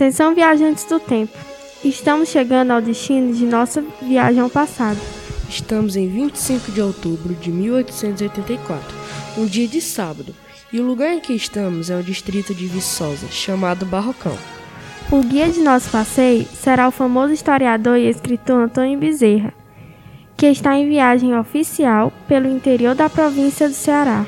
Atenção, viajantes do tempo. Estamos chegando ao destino de nossa viagem ao passado. Estamos em 25 de outubro de 1884, um dia de sábado, e o lugar em que estamos é o distrito de Viçosa, chamado Barrocão. O guia de nosso passeio será o famoso historiador e escritor Antônio Bezerra, que está em viagem oficial pelo interior da província do Ceará.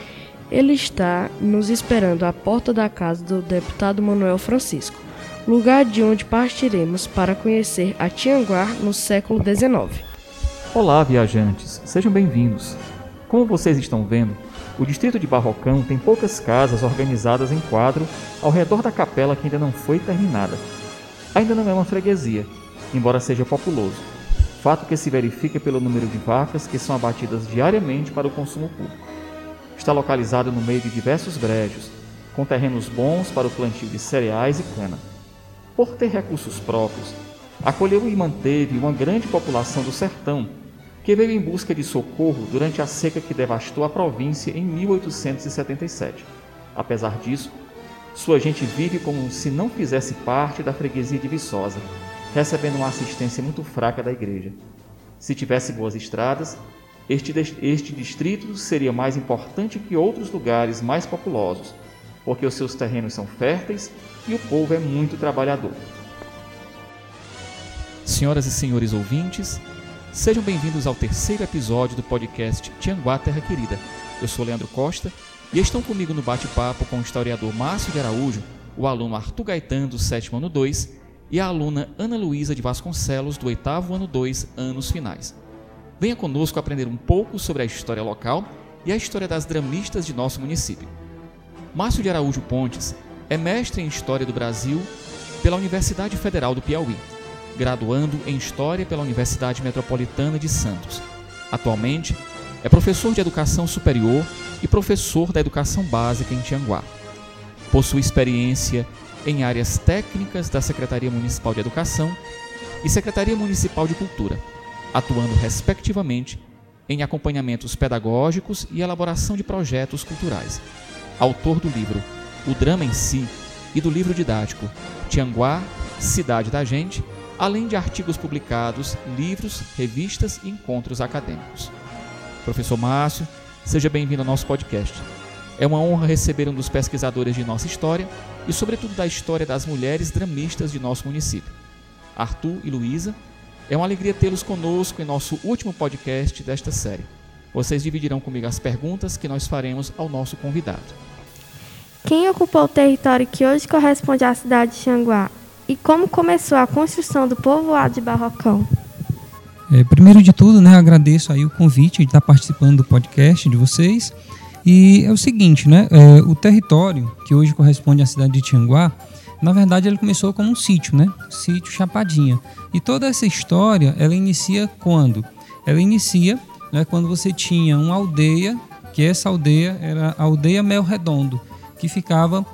Ele está nos esperando à porta da casa do deputado Manuel Francisco, lugar de onde partiremos para conhecer a Tianguá no século XIX. Olá, viajantes! Sejam bem-vindos! Como vocês estão vendo, o distrito de Barrocão tem poucas casas organizadas em quadro ao redor da capela que ainda não foi terminada. Ainda não é uma freguesia, embora seja populoso, fato que se verifica pelo número de vacas que são abatidas diariamente para o consumo público. Está localizado no meio de diversos brejos, com terrenos bons para o plantio de cereais e cana. Por ter recursos próprios, acolheu e manteve uma grande população do sertão, que veio em busca de socorro durante a seca que devastou a província em 1877. Apesar disso, sua gente vive como se não fizesse parte da freguesia de Viçosa, recebendo uma assistência muito fraca da igreja. Se tivesse boas estradas, este distrito seria mais importante que outros lugares mais populosos, porque os seus terrenos são férteis e o povo é muito trabalhador. Senhoras e senhores ouvintes, sejam bem-vindos ao terceiro episódio do podcast Tianguá Terra Querida. Eu sou Leandro Costa e estão comigo no bate-papo com o historiador Márcio de Araújo, o aluno Arthur Gaitan do 7º ano 2 e a aluna Ana Luísa de Vasconcelos do 8º ano 2, anos finais. Venha conosco aprender um pouco sobre a história local e a história das dramistas de nosso município. Márcio de Araújo Pontes é mestre em História do Brasil pela Universidade Federal do Piauí, graduando em História pela Universidade Metropolitana de Santos. Atualmente, é professor de Educação Superior e professor da Educação Básica em Tianguá. Possui experiência em áreas técnicas da Secretaria Municipal de Educação e Secretaria Municipal de Cultura, atuando respectivamente em acompanhamentos pedagógicos e elaboração de projetos culturais. Autor do livro O Drama em Si e do livro didático Tianguá, Cidade da Gente, além de artigos publicados, livros, revistas e encontros acadêmicos. Professor Márcio, seja bem-vindo ao nosso podcast. É uma honra receber um dos pesquisadores de nossa história e, sobretudo, da história das mulheres dramistas de nosso município. Arthur e Luísa, é uma alegria tê-los conosco em nosso último podcast desta série. Vocês dividirão comigo as perguntas que nós faremos ao nosso convidado. Quem ocupou o território que hoje corresponde à cidade de Tianguá? E como começou a construção do povoado de Barrocão? Primeiro de tudo, agradeço aí o convite de estar participando do podcast de vocês. E é o seguinte, o território que hoje corresponde à cidade de Tianguá, na verdade ele começou como um sítio, sítio Chapadinha. E toda essa história, ela inicia quando? Ela inicia quando você tinha uma aldeia, que essa aldeia era a Aldeia Mel Redondo, que ficava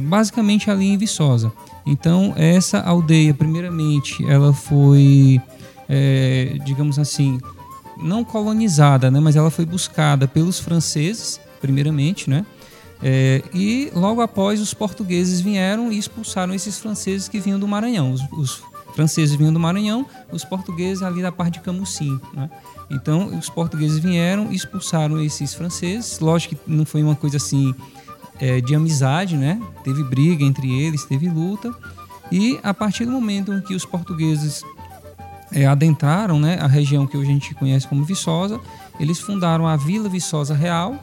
basicamente ali em Viçosa. Então, essa aldeia, primeiramente, ela foi, não colonizada, mas ela foi buscada pelos franceses, primeiramente, e logo após os portugueses vieram e expulsaram esses franceses que vinham do Maranhão. Os franceses vinham do Maranhão, os portugueses ali da parte de Camusim, Então, os portugueses vieram e expulsaram esses franceses. Lógico que não foi uma coisa assim... de amizade, Teve briga entre eles, teve luta. E a partir do momento em que os portugueses adentraram a região que hoje a gente conhece como Viçosa, eles fundaram a Vila Viçosa Real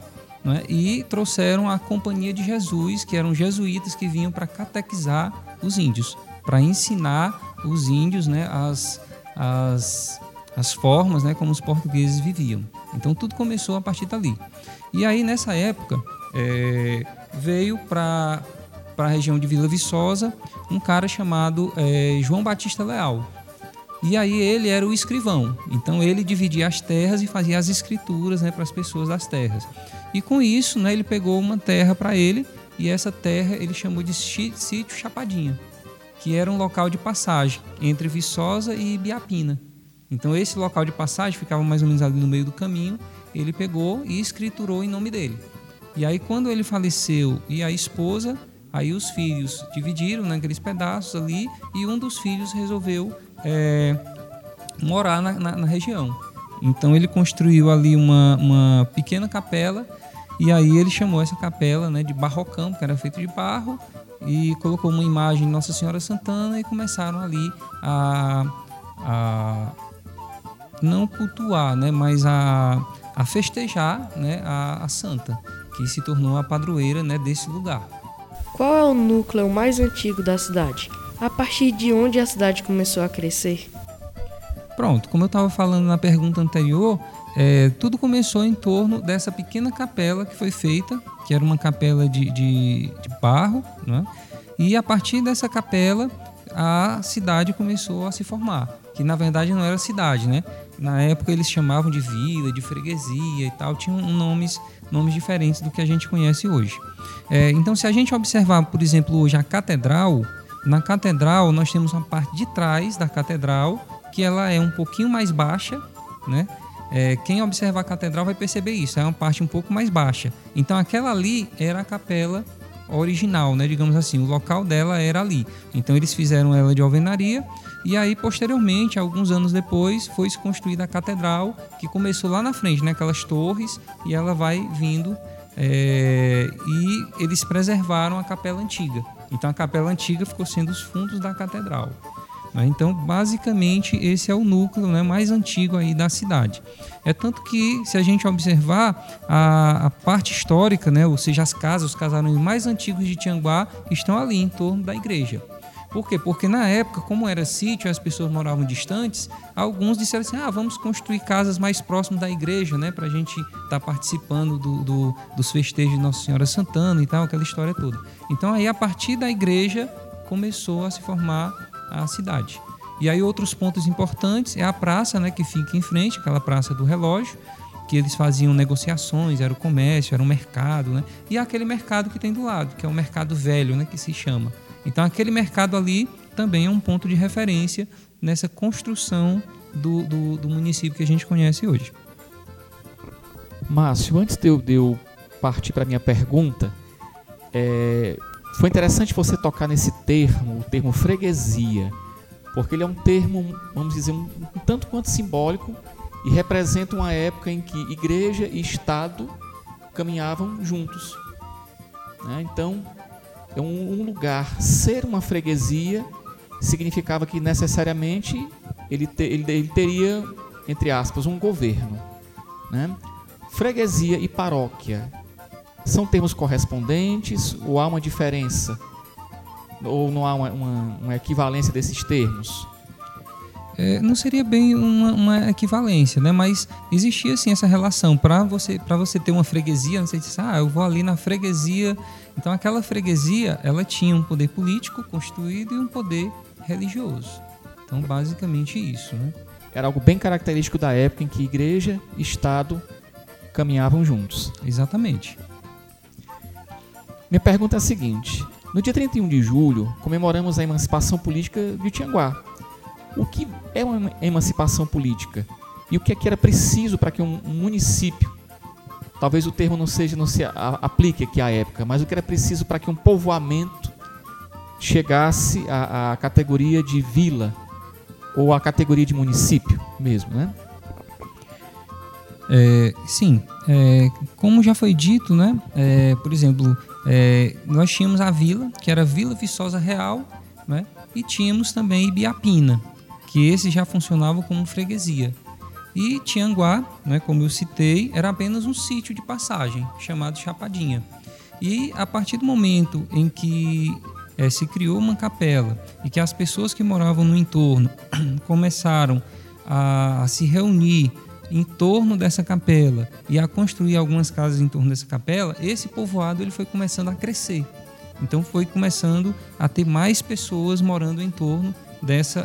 e trouxeram a Companhia de Jesus, que eram jesuítas que vinham para catequizar os índios, para ensinar os índios as formas como os portugueses viviam. Então tudo começou a partir dali. E aí nessa época... veio para a região de Vila Viçosa um cara chamado João Batista Leal. E aí ele era o escrivão. Então ele dividia as terras e fazia as escrituras para as pessoas das terras. E com isso ele pegou uma terra para ele e essa terra ele chamou de Sítio Chapadinha, que era um local de passagem entre Viçosa e Ibiapina. Então esse local de passagem ficava mais ou menos ali no meio do caminho. Ele pegou e escriturou em nome dele. E aí, quando ele faleceu e a esposa, Aí os filhos dividiram naqueles pedaços ali e um dos filhos resolveu morar na região. Então ele construiu ali uma pequena capela e aí ele chamou essa capela, né, de Barrocão, porque era feito de barro, e colocou uma imagem de Nossa Senhora Santana e começaram ali a não cultuar, né, mas a festejar, né, a santa, que se tornou a padroeira, né, desse lugar. Qual é o núcleo mais antigo da cidade? A partir de onde a cidade começou a crescer? Pronto, como eu estava falando na pergunta anterior, tudo começou em torno dessa pequena capela que foi feita, que era uma capela de barro, né? E a partir dessa capela a cidade começou a se formar, que na verdade não era cidade, né? Na época eles chamavam de vila, de freguesia e tal, tinham nomes diferentes do que a gente conhece hoje. Então, se a gente observar, por exemplo, hoje a catedral, na catedral nós temos uma parte de trás da catedral que ela é um pouquinho mais baixa, né? Quem observa a catedral vai perceber isso, é uma parte um pouco mais baixa. Então aquela ali era a capela original, né? Digamos assim, o local dela era ali. Então eles fizeram ela de alvenaria e aí posteriormente, alguns anos depois, foi construída a catedral, que começou lá na frente, né? Aquelas torres, e ela vai vindo e eles preservaram a capela antiga. Então a capela antiga ficou sendo os fundos da catedral. Então, basicamente, esse é o núcleo, né, mais antigo aí da cidade. É tanto que, se a gente observar, a parte histórica, né, ou seja, as casas, os casarões mais antigos de Tianguá estão ali em torno da igreja. Por quê? Porque na época, como era sítio, as pessoas moravam distantes, alguns disseram assim, vamos construir casas mais próximas da igreja, né, para a gente estar participando dos festejos de Nossa Senhora Santana e tal, aquela história toda. Então, aí, a partir da igreja, começou a se formar a cidade. E aí outros pontos importantes é a praça, né, que fica em frente, aquela praça do relógio, que eles faziam negociações, era o comércio, era o mercado, né? E aquele mercado que tem do lado, que é o mercado velho, né, que se chama. Então aquele mercado ali também é um ponto de referência nessa construção do município que a gente conhece hoje. Márcio, antes de eu partir para a minha pergunta, foi interessante você tocar nesse termo, o termo freguesia, porque ele é um termo, vamos dizer, um tanto quanto simbólico e representa uma época em que igreja e Estado caminhavam juntos, né? Então, é um lugar. Ser uma freguesia significava que necessariamente ele teria, entre aspas, um governo, né? Freguesia e paróquia são termos correspondentes ou há uma diferença? Ou não há uma equivalência desses termos? Não seria bem uma equivalência, né? Mas existia sim essa relação. Para você ter uma freguesia, você disse, eu vou ali na freguesia. Então aquela freguesia, ela tinha um poder político constituído e um poder religioso. Então basicamente isso, né? Era algo bem característico da época em que igreja e Estado caminhavam juntos. Exatamente. Minha pergunta é a seguinte, no dia 31 de julho, comemoramos a emancipação política de Tianguá. O que é uma emancipação política? E o que é que era preciso para que um município, talvez o termo não se aplique aqui à época, mas o que era preciso para que um povoamento chegasse à categoria de vila, ou à categoria de município mesmo, né? Como já foi dito, né? Por exemplo, nós tínhamos a vila, que era a Vila Viçosa Real, né? E tínhamos também Ibiapina, que esse já funcionava como freguesia. E Tianguá, né, como eu citei, era apenas um sítio de passagem, chamado Chapadinha. E a partir do momento em que se criou uma capela e que as pessoas que moravam no entorno começaram a se reunir em torno dessa capela e a construir algumas casas em torno dessa capela, esse povoado ele foi começando a crescer. Então foi começando a ter mais pessoas morando em torno dessa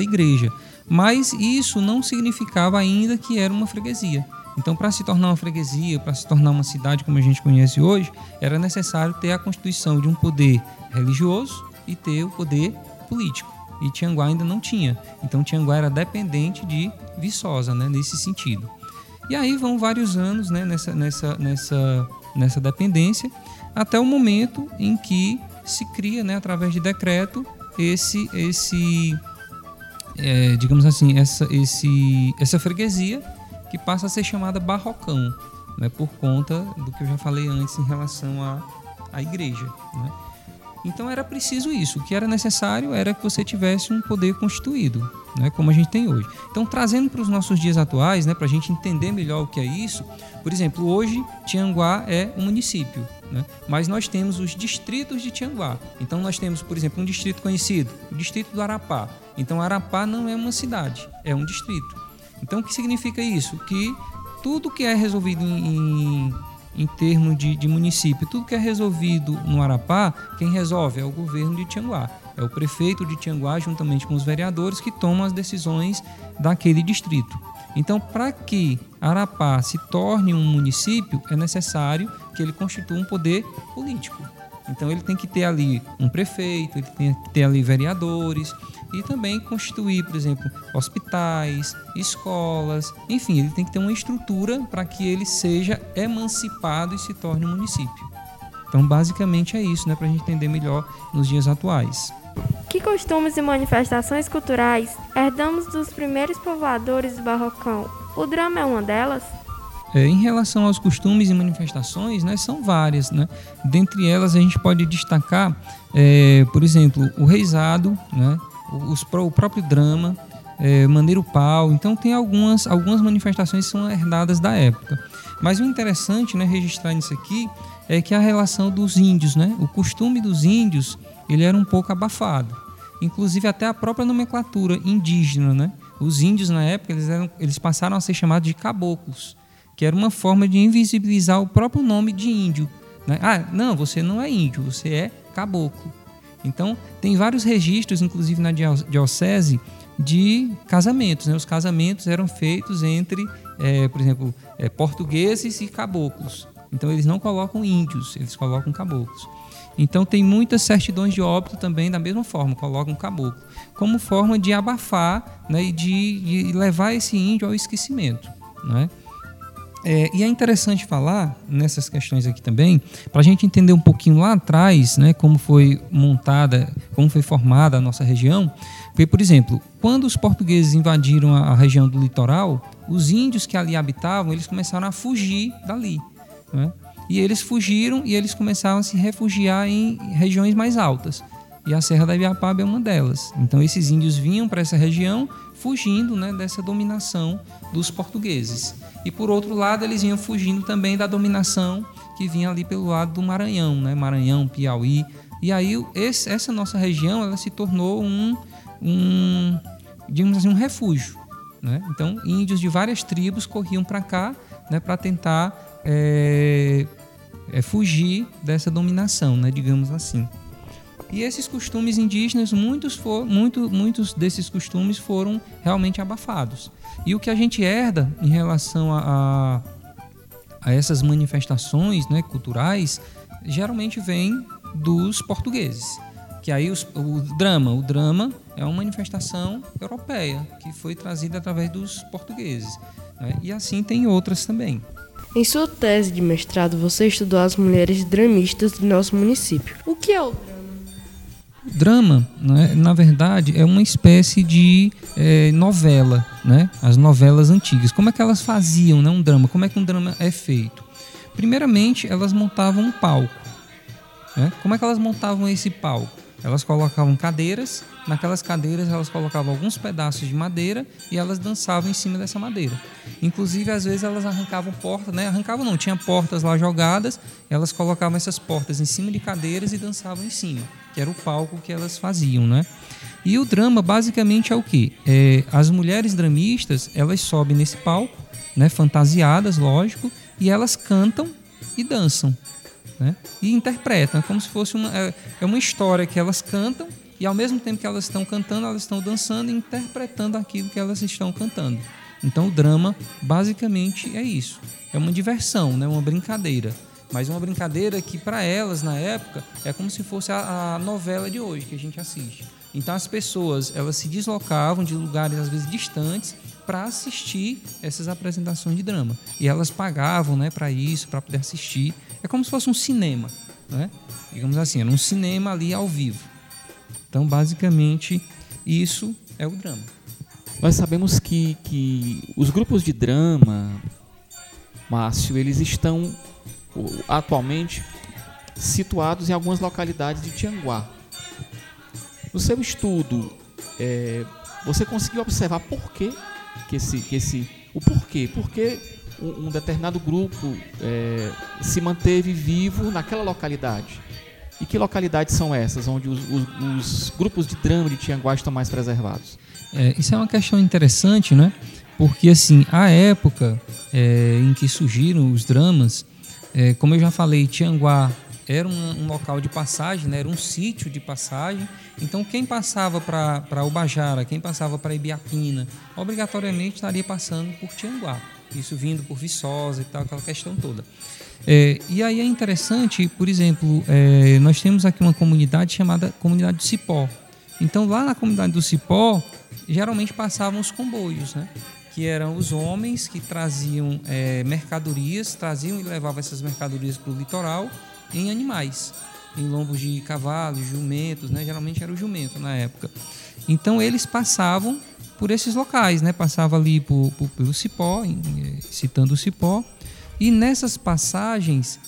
igreja. Mas isso não significava ainda que era uma freguesia. Então, para se tornar uma freguesia, para se tornar uma cidade como a gente conhece hoje, era necessário ter a constituição de um poder religioso e ter o poder político. E Tianguá ainda não tinha. Então Tianguá era dependente de Viçosa, né, nesse sentido. E aí vão vários anos, né, nessa dependência, até o momento em que se cria, né, através de decreto, essa freguesia, que passa a ser chamada Barrocão, né, por conta do que eu já falei antes em relação à igreja, né? Então era preciso isso. O que era necessário era que você tivesse um poder constituído, né, como a gente tem hoje. Então, trazendo para os nossos dias atuais, né, para a gente entender melhor o que é isso, por exemplo, hoje Tianguá é um município, né, mas nós temos os distritos de Tianguá. Então nós temos, por exemplo, um distrito conhecido, o distrito do Arapá. Então Arapá não é uma cidade, é um distrito. Então o que significa isso? Que tudo que é resolvido em termos de município, tudo que é resolvido no Arapá, quem resolve é o governo de Tianguá, é o prefeito de Tianguá, juntamente com os vereadores, que tomam as decisões daquele distrito. Então, para que Arapá se torne um município, é necessário que ele constitua um poder político. Então, ele tem que ter ali um prefeito, ele tem que ter ali vereadores, e também constituir, por exemplo, hospitais, escolas, enfim, ele tem que ter uma estrutura para que ele seja emancipado e se torne um município. Então, basicamente é isso, né, para a gente entender melhor nos dias atuais. Que costumes e manifestações culturais herdamos dos primeiros povoadores do Barrocão? O drama é uma delas? Em relação aos costumes e manifestações, né, são várias, né? Dentre elas, a gente pode destacar, por exemplo, o reisado, né, o próprio drama, Maneiro Pau. Então tem algumas manifestações que são herdadas da época. Mas o interessante, né, registrar nisso aqui é que a relação dos índios, né, o costume dos índios, ele era um pouco abafado. Inclusive até a própria nomenclatura indígena, né? Os índios na época eles passaram a ser chamados de caboclos, que era uma forma de invisibilizar o próprio nome de índio, né? Ah, não, você não é índio, você é caboclo. Então, tem vários registros, inclusive na diocese, de casamentos, né? Os casamentos eram feitos entre, por exemplo, portugueses e caboclos. Então, eles não colocam índios, eles colocam caboclos. Então, tem muitas certidões de óbito também, da mesma forma, colocam caboclo, como forma de abafar, né, e de levar esse índio ao esquecimento, né? E é interessante falar nessas questões aqui também, para a gente entender um pouquinho lá atrás, né, como foi formada a nossa região. Porque, por exemplo, quando os portugueses invadiram a região do litoral, os índios que ali habitavam, eles começaram a fugir dali, né? E eles fugiram e eles começaram a se refugiar em regiões mais altas. E a Serra da Ibiapaba é uma delas. Então, esses índios vinham para essa região fugindo, né, dessa dominação dos portugueses. E, por outro lado, eles vinham fugindo também da dominação que vinha ali pelo lado do Maranhão, né? Maranhão, Piauí. E aí, essa nossa região, ela se tornou digamos assim, um refúgio, né? Então, índios de várias tribos corriam para cá, né, para tentar fugir dessa dominação, né, digamos assim. E esses costumes indígenas, muitos desses costumes foram realmente abafados. E o que a gente herda em relação a essas manifestações, né, culturais, geralmente vem dos portugueses. Que aí o drama é uma manifestação europeia, que foi trazida através dos portugueses, né? E assim tem outras também. Em sua tese de mestrado, você estudou as mulheres dramistas do nosso município. O que é o drama, né, na verdade, é uma espécie de novela, né? As novelas antigas. Como é que elas faziam, né, um drama? Como é que um drama é feito? Primeiramente, elas montavam um palco, né? Como é que elas montavam esse palco? Elas colocavam cadeiras, naquelas cadeiras elas colocavam alguns pedaços de madeira e elas dançavam em cima dessa madeira. Inclusive, às vezes, elas arrancavam portas, né? Arrancavam não, tinha portas lá jogadas, elas colocavam essas portas em cima de cadeiras e dançavam em cima, que era o palco que elas faziam, né? E o drama basicamente é o quê? As mulheres dramistas, elas sobem nesse palco, né, fantasiadas, lógico, e elas cantam e dançam, né? E interpretam, como se fosse uma história que elas cantam e, ao mesmo tempo que elas estão cantando, elas estão dançando e interpretando aquilo que elas estão cantando. Então, o drama basicamente é isso. É uma diversão, né? Uma brincadeira. Mas uma brincadeira que, para elas, na época, é como se fosse a novela de hoje que a gente assiste. Então, as pessoas, elas se deslocavam de lugares, às vezes, distantes para assistir essas apresentações de drama. E elas pagavam, né, para isso, para poder assistir. É como se fosse um cinema, né? Digamos assim, era um cinema ali ao vivo. Então, basicamente, isso é o drama. Nós sabemos que os grupos de drama, Márcio, eles estão atualmente situados em algumas localidades de Tianguá. No seu estudo, você conseguiu observar por quê que um determinado grupo se manteve vivo naquela localidade? E que localidades são essas, onde os grupos de drama de Tianguá estão mais preservados? Isso é uma questão interessante, né? Porque, assim, a época em que surgiram os dramas, como eu já falei, Tianguá era um local de passagem, né? Era um sítio de passagem. Então, quem passava para Ubajara, quem passava para Ibiapina, obrigatoriamente estaria passando por Tianguá. Isso vindo por Viçosa e tal, aquela questão toda. E aí é interessante, por exemplo, nós temos aqui uma comunidade chamada Comunidade do Cipó. Então, lá na Comunidade do Cipó, geralmente passavam os comboios, né? Que eram os homens que traziam mercadorias, traziam e levavam essas mercadorias para o litoral em animais, em lombos de cavalos, jumentos, né? Geralmente era o jumento na época. Então, eles passavam por esses locais, né? Passava ali pelo Cipó, citando o Cipó. E nessas passagens,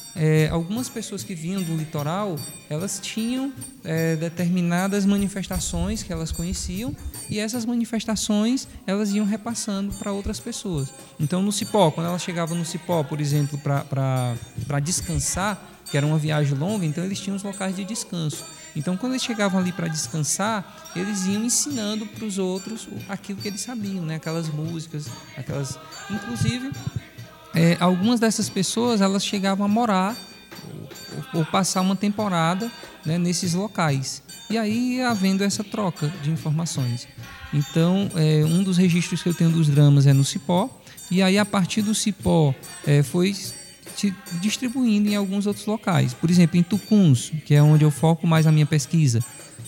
algumas pessoas que vinham do litoral, elas tinham determinadas manifestações que elas conheciam, e essas manifestações elas iam repassando para outras pessoas. Então, no Cipó, quando elas chegavam no Cipó, por exemplo, para descansar, que era uma viagem longa, então eles tinham os locais de descanso. Então, quando eles chegavam ali para descansar, eles iam ensinando para os outros aquilo que eles sabiam, né? Aquelas músicas, aquelas... Inclusive... algumas dessas pessoas elas chegavam a morar ou passar uma temporada, né, nesses locais. E aí havendo essa troca de informações. Então, um dos registros que eu tenho dos dramas é no Cipó. E aí, a partir do Cipó, foi se distribuindo em alguns outros locais. Por exemplo, em Tucuns, que é onde eu foco mais a minha pesquisa.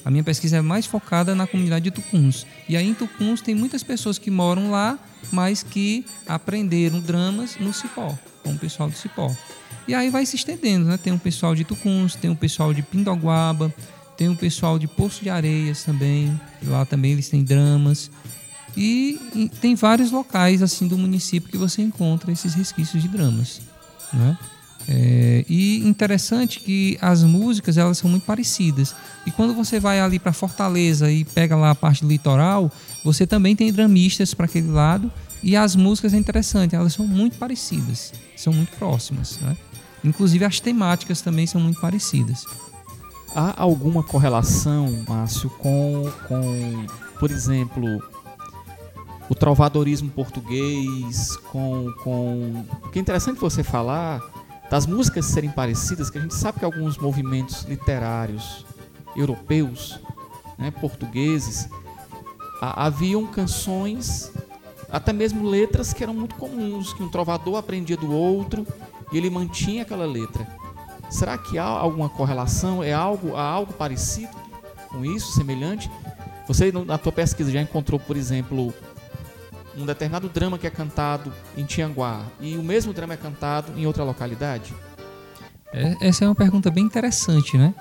A minha pesquisa é mais focada na comunidade de Tucuns. E aí, em Tucuns, tem muitas pessoas que moram lá, mas que aprenderam dramas no Cipó, com o pessoal do Cipó. E aí vai se estendendo, né? Tem um pessoal de Tucuns, tem um pessoal de Pindaguaba, tem um pessoal de Poço de Areias também. Lá também eles têm dramas. E tem vários locais assim, do município que você encontra esses resquícios de dramas, né? E interessante que as músicas elas são muito parecidas. E quando você vai ali para Fortaleza e pega lá a parte do litoral, você também tem dramistas para aquele lado. E as músicas é interessante, elas são muito parecidas, são muito próximas, né? Inclusive as temáticas também são muito parecidas. Há alguma correlação, Márcio, com por exemplo, o trovadorismo português? Porque é interessante você falar das músicas serem parecidas, que a gente sabe que alguns movimentos literários europeus, né, portugueses, haviam canções, até mesmo letras que eram muito comuns, que um trovador aprendia do outro e ele mantinha aquela letra. Será que há alguma correlação? Há algo parecido com isso, semelhante? Você, na tua pesquisa, já encontrou, por exemplo, um determinado drama que é cantado em Tianguá e o mesmo drama é cantado em outra localidade? Essa é uma pergunta bem interessante, né?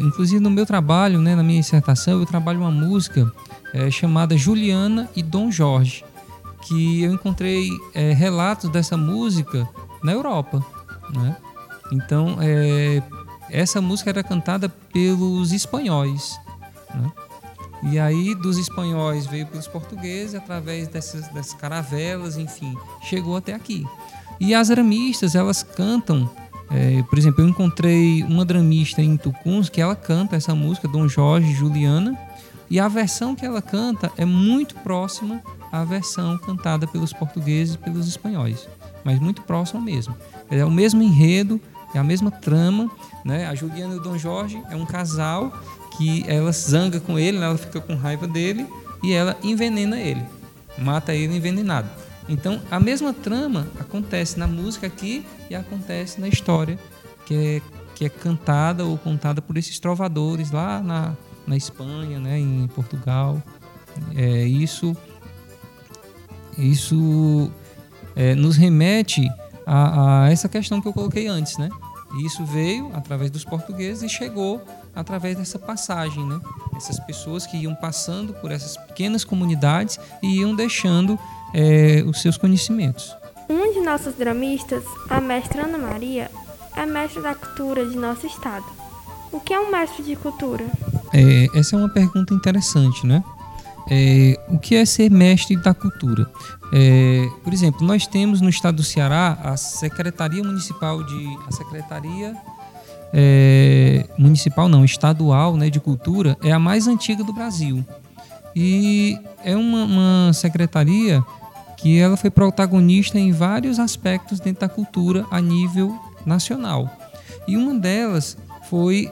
Inclusive no meu trabalho, né, na minha dissertação, eu trabalho uma música chamada Juliana e Dom Jorge, que eu encontrei relatos dessa música na Europa, né? Então, essa música era cantada pelos espanhóis, né? E aí, dos espanhóis, veio para os portugueses, através dessas caravelas, enfim, chegou até aqui. E as dramistas, elas cantam, por exemplo, eu encontrei uma dramista em Tucuns, que ela canta essa música, Dom Jorge e Juliana, e a versão que ela canta é muito próxima à versão cantada pelos portugueses e pelos espanhóis, mas muito próxima mesmo. É o mesmo enredo, é a mesma trama, né? A Juliana e o Dom Jorge é um casal que ela zanga com ele, ela fica com raiva dele e ela envenena ele, mata ele envenenado. Então, a mesma trama acontece na música aqui e acontece na história que é cantada ou contada por esses trovadores lá na Espanha, né, em Portugal. Isso nos remete a essa questão que eu coloquei antes, né? E isso veio através dos portugueses e chegou através dessa passagem, né? Essas pessoas que iam passando por essas pequenas comunidades e iam deixando os seus conhecimentos. Um de nossos dramistas, a mestra Ana Maria, é mestre da cultura de nosso estado. O que é um mestre de cultura? Essa é uma pergunta interessante, né? O que é ser mestre da cultura? Por exemplo, nós temos no estado do Ceará a Secretaria Estadual, né, de Cultura, é a mais antiga do Brasil. E é uma secretaria que ela foi protagonista em vários aspectos dentro da cultura a nível nacional. E uma delas foi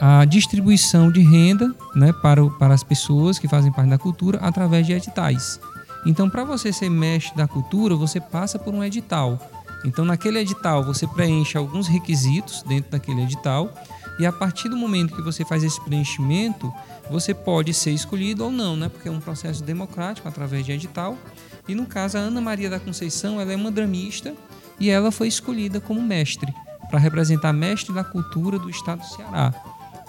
a distribuição de renda, né, para as pessoas que fazem parte da cultura através de editais. Então, para você ser mestre da cultura, você passa por um edital. Então, naquele edital, você preenche alguns requisitos dentro daquele edital e, a partir do momento que você faz esse preenchimento, você pode ser escolhido ou não, né? Porque é um processo democrático através de edital. E, no caso, a Ana Maria da Conceição, ela é uma dramista e ela foi escolhida como mestre, para representar mestre da cultura do estado do Ceará.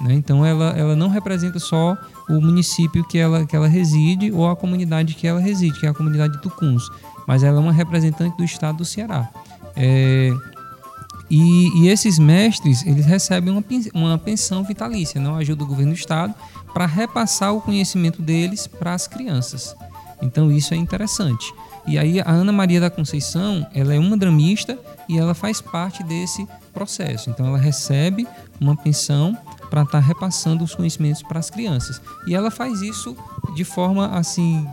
Né? Então, ela não representa só o município que ela reside ou a comunidade que ela reside, que é a comunidade de Tucuns, mas ela é uma representante do estado do Ceará. E esses mestres, eles recebem uma pensão vitalícia, né? Uma ajuda do governo do estado para repassar o conhecimento deles para as crianças. Então, isso é interessante. E aí, a Ana Maria da Conceição, ela é uma dramista e ela faz parte desse processo. Então, ela recebe uma pensão para estar repassando os conhecimentos para as crianças. E ela faz isso de forma, assim,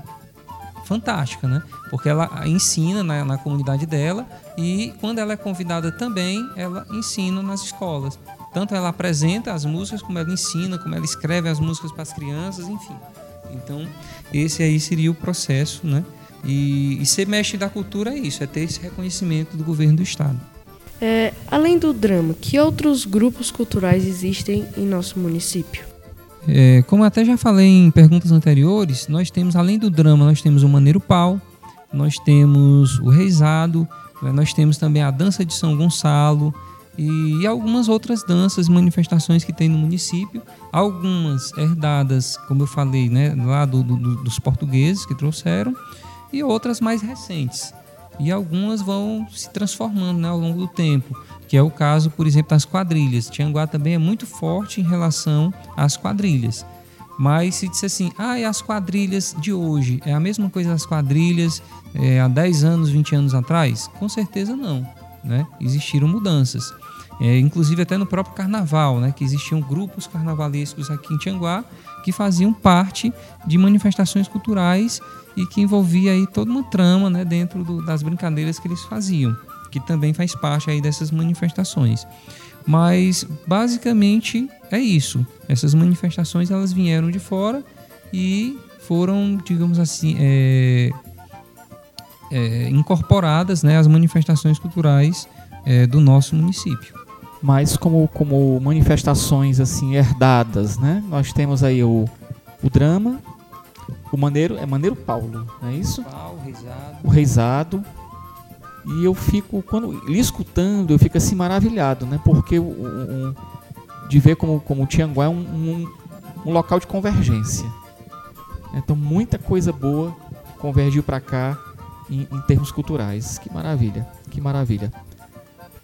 fantástica, né? Porque ela ensina na comunidade dela e, quando ela é convidada também, ela ensina nas escolas. Tanto ela apresenta as músicas, como ela ensina, como ela escreve as músicas para as crianças, enfim. Então, esse aí seria o processo, né? E ser mestre da cultura é isso, é ter esse reconhecimento do governo do estado. Além do drama, que outros grupos culturais existem em nosso município? Como até já falei em perguntas anteriores, nós temos, além do drama, nós temos o Maneiro Pau, nós temos o Reisado, nós temos também a Dança de São Gonçalo e algumas outras danças e manifestações que tem no município, algumas herdadas, como eu falei, né, lá dos portugueses que trouxeram, e outras mais recentes. E algumas vão se transformando, né, ao longo do tempo, que é o caso, por exemplo, das quadrilhas. Tianguá também é muito forte em relação às quadrilhas. Mas se disser assim, e as quadrilhas de hoje, é a mesma coisa das quadrilhas há 10 anos, 20 anos atrás? Com certeza não, né? Existiram mudanças. Inclusive até no próprio carnaval, né, que existiam grupos carnavalescos aqui em Tianguá que faziam parte de manifestações culturais e que envolvia aí toda uma trama, né, dentro das brincadeiras que eles faziam, que também faz parte aí dessas manifestações. Mas basicamente é isso. Essas manifestações, elas vieram de fora e foram, digamos assim, incorporadas, né, às manifestações culturais do nosso município. Mas como manifestações assim herdadas, né? Nós temos aí o drama, o maneiro, Maneiro Paulo, não é isso? O Reisado. E eu fico, quando lhe escutando, eu fico assim maravilhado, né? Porque de ver como o Tianguá é um local de convergência. Então muita coisa boa convergiu para cá em termos culturais. Que maravilha, que maravilha.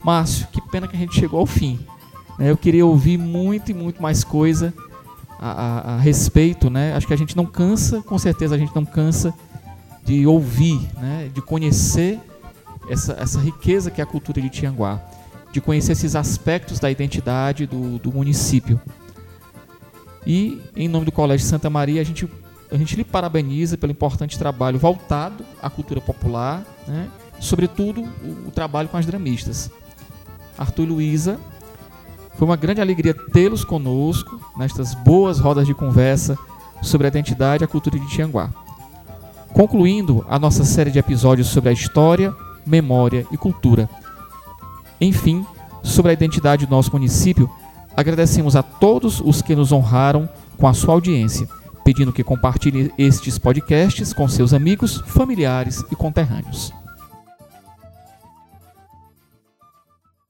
Márcio, que pena que a gente chegou ao fim. Eu queria ouvir muito e muito mais coisa a respeito, né? Acho que a gente não cansa, com certeza a gente não cansa de ouvir, né? De conhecer essa riqueza que é a cultura de Tianguá, de conhecer esses aspectos da identidade do município. E, em nome do Colégio Santa Maria, a gente lhe parabeniza pelo importante trabalho voltado à cultura popular, né? Sobretudo o trabalho com as dramistas. Arthur e Luísa, foi uma grande alegria tê-los conosco nestas boas rodas de conversa sobre a identidade e a cultura de Tianguá. Concluindo a nossa série de episódios sobre a história, memória e cultura. Enfim, sobre a identidade do nosso município, agradecemos a todos os que nos honraram com a sua audiência, pedindo que compartilhem estes podcasts com seus amigos, familiares e conterrâneos.